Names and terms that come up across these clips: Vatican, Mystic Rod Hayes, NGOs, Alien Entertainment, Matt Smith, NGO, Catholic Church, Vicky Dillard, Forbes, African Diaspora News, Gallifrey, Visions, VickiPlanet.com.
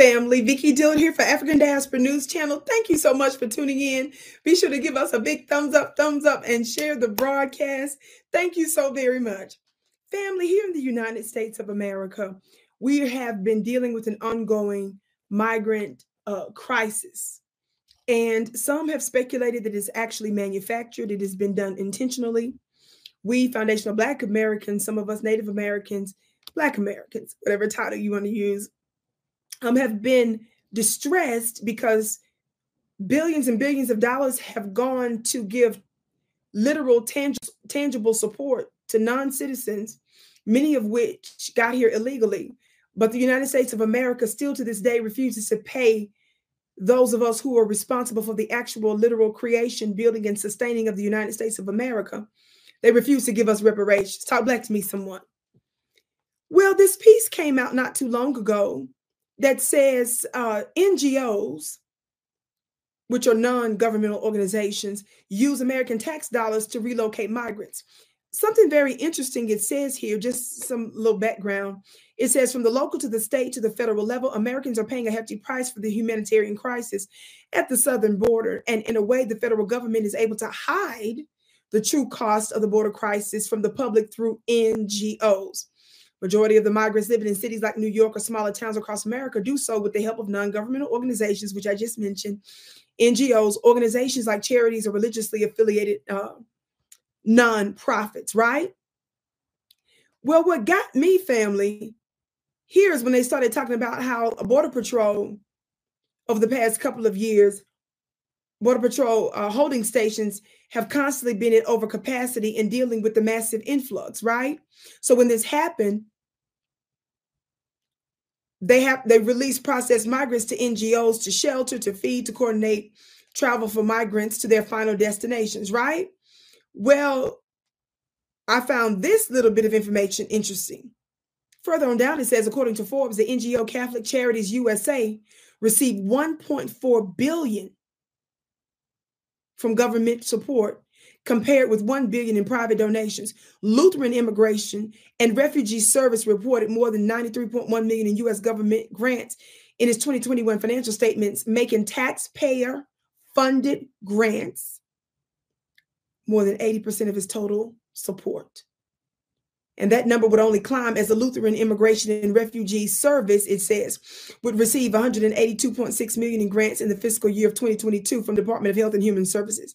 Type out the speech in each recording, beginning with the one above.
family. Vicky Dillard here for African Diaspora News Channel. Thank you so much for tuning in. Be sure to give us a big thumbs up, and share the broadcast. Thank you so very much. Family, here in the United States of America, we have been dealing with an ongoing migrant crisis. And some have speculated that it's actually manufactured. It has been done intentionally. We, Foundational Black Americans, some of us Native Americans, Black Americans, whatever title you want to use, have been distressed because billions and billions of dollars have gone to give literal, tangible support to non-citizens, many of which got here illegally. But the United States of America still to this day refuses to pay those of us who are responsible for the actual literal creation, building, and sustaining of the United States of America. They refuse to give us reparations. Talk black to me, someone. Well, this piece came out not too long ago that says NGOs, which are non-governmental organizations, use American tax dollars to relocate migrants. Something very interesting it says here, just some little background. It says from the local to the state to the federal level, Americans are paying a hefty price for the humanitarian crisis at the southern border. And in a way, the federal government is able to hide the true cost of the border crisis from the public through NGOs. Majority of the migrants living in cities like New York or smaller towns across America do so with the help of non-governmental organizations, which I just mentioned, NGOs, organizations like charities or religiously affiliated non-profits, right? Well, what got me, family, here is when they started talking about how Border Patrol over the past couple of years, Border Patrol holding stations have constantly been at overcapacity in dealing with the massive influx, right? So when this happened, they released processed migrants to NGOs to shelter, to feed, to coordinate travel for migrants to their final destinations, right? Well, I found this little bit of information interesting. Further on down, it says, according to Forbes, the NGO Catholic Charities USA received $1.4 billion from government support, compared with $1 billion in private donations. Lutheran Immigration and Refugee Service reported more than $93.1 million in U.S. government grants in its 2021 financial statements, making taxpayer-funded grants more than 80% of its total support. And that number would only climb as the Lutheran Immigration and Refugee Service, it says, would receive $182.6 million in grants in the fiscal year of 2022 from the Department of Health and Human Services.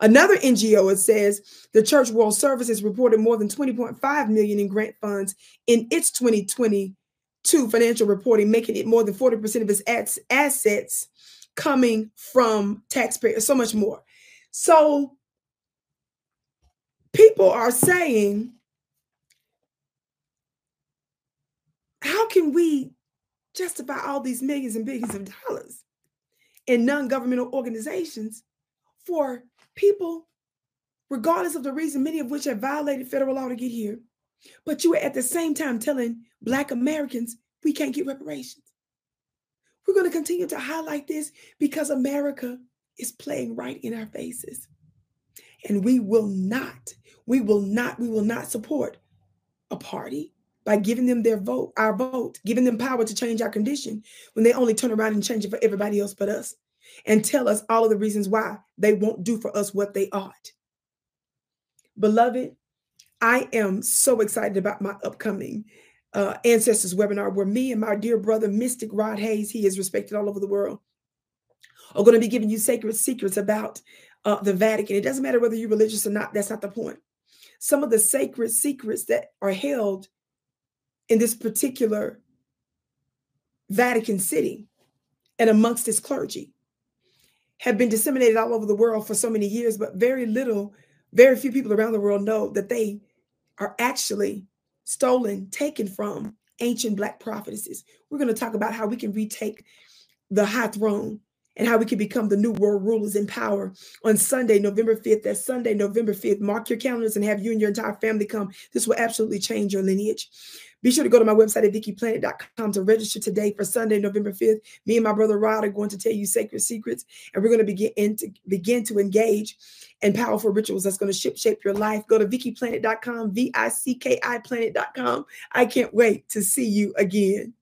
Another NGO, it says, the Church World Services reported more than $20.5 million in grant funds in its 2022 financial reporting, making it more than 40% of its assets coming from taxpayers, so much more. So people are saying, how can we justify all these millions and billions of dollars in non-governmental organizations for people, regardless of the reason, many of which have violated federal law to get here? But you are at the same time telling Black Americans we can't get reparations. We're going to continue to highlight this because America is playing right in our faces. And we will not support a party by giving them their vote, our vote, giving them power to change our condition when they only turn around and change it for everybody else but us and tell us all of the reasons why they won't do for us what they ought. Beloved, I am so excited about my upcoming Ancestors webinar where me and my dear brother, Mystic Rod Hayes, he is respected all over the world, are going to be giving you sacred secrets about the Vatican. It doesn't matter whether you're religious or not. That's not the point. Some of the sacred secrets that are held in this particular Vatican City and amongst its clergy have been disseminated all over the world for so many years, but very few people around the world know that they are actually stolen, taken from ancient Black prophetesses. We're going to talk about how we can retake the high throne and how we can become the new world rulers in power on Sunday, November 5th. That's Sunday, November 5th. Mark your calendars and have you and your entire family come. This will absolutely change your lineage. Be sure to go to my website at VickiPlanet.com to register today for Sunday, November 5th. Me and my brother Rod are going to tell you sacred secrets, and we're going to begin to engage in powerful rituals that's going to shape your life. Go to VickiPlanet.com, VickiPlanet.com. I can't wait to see you again.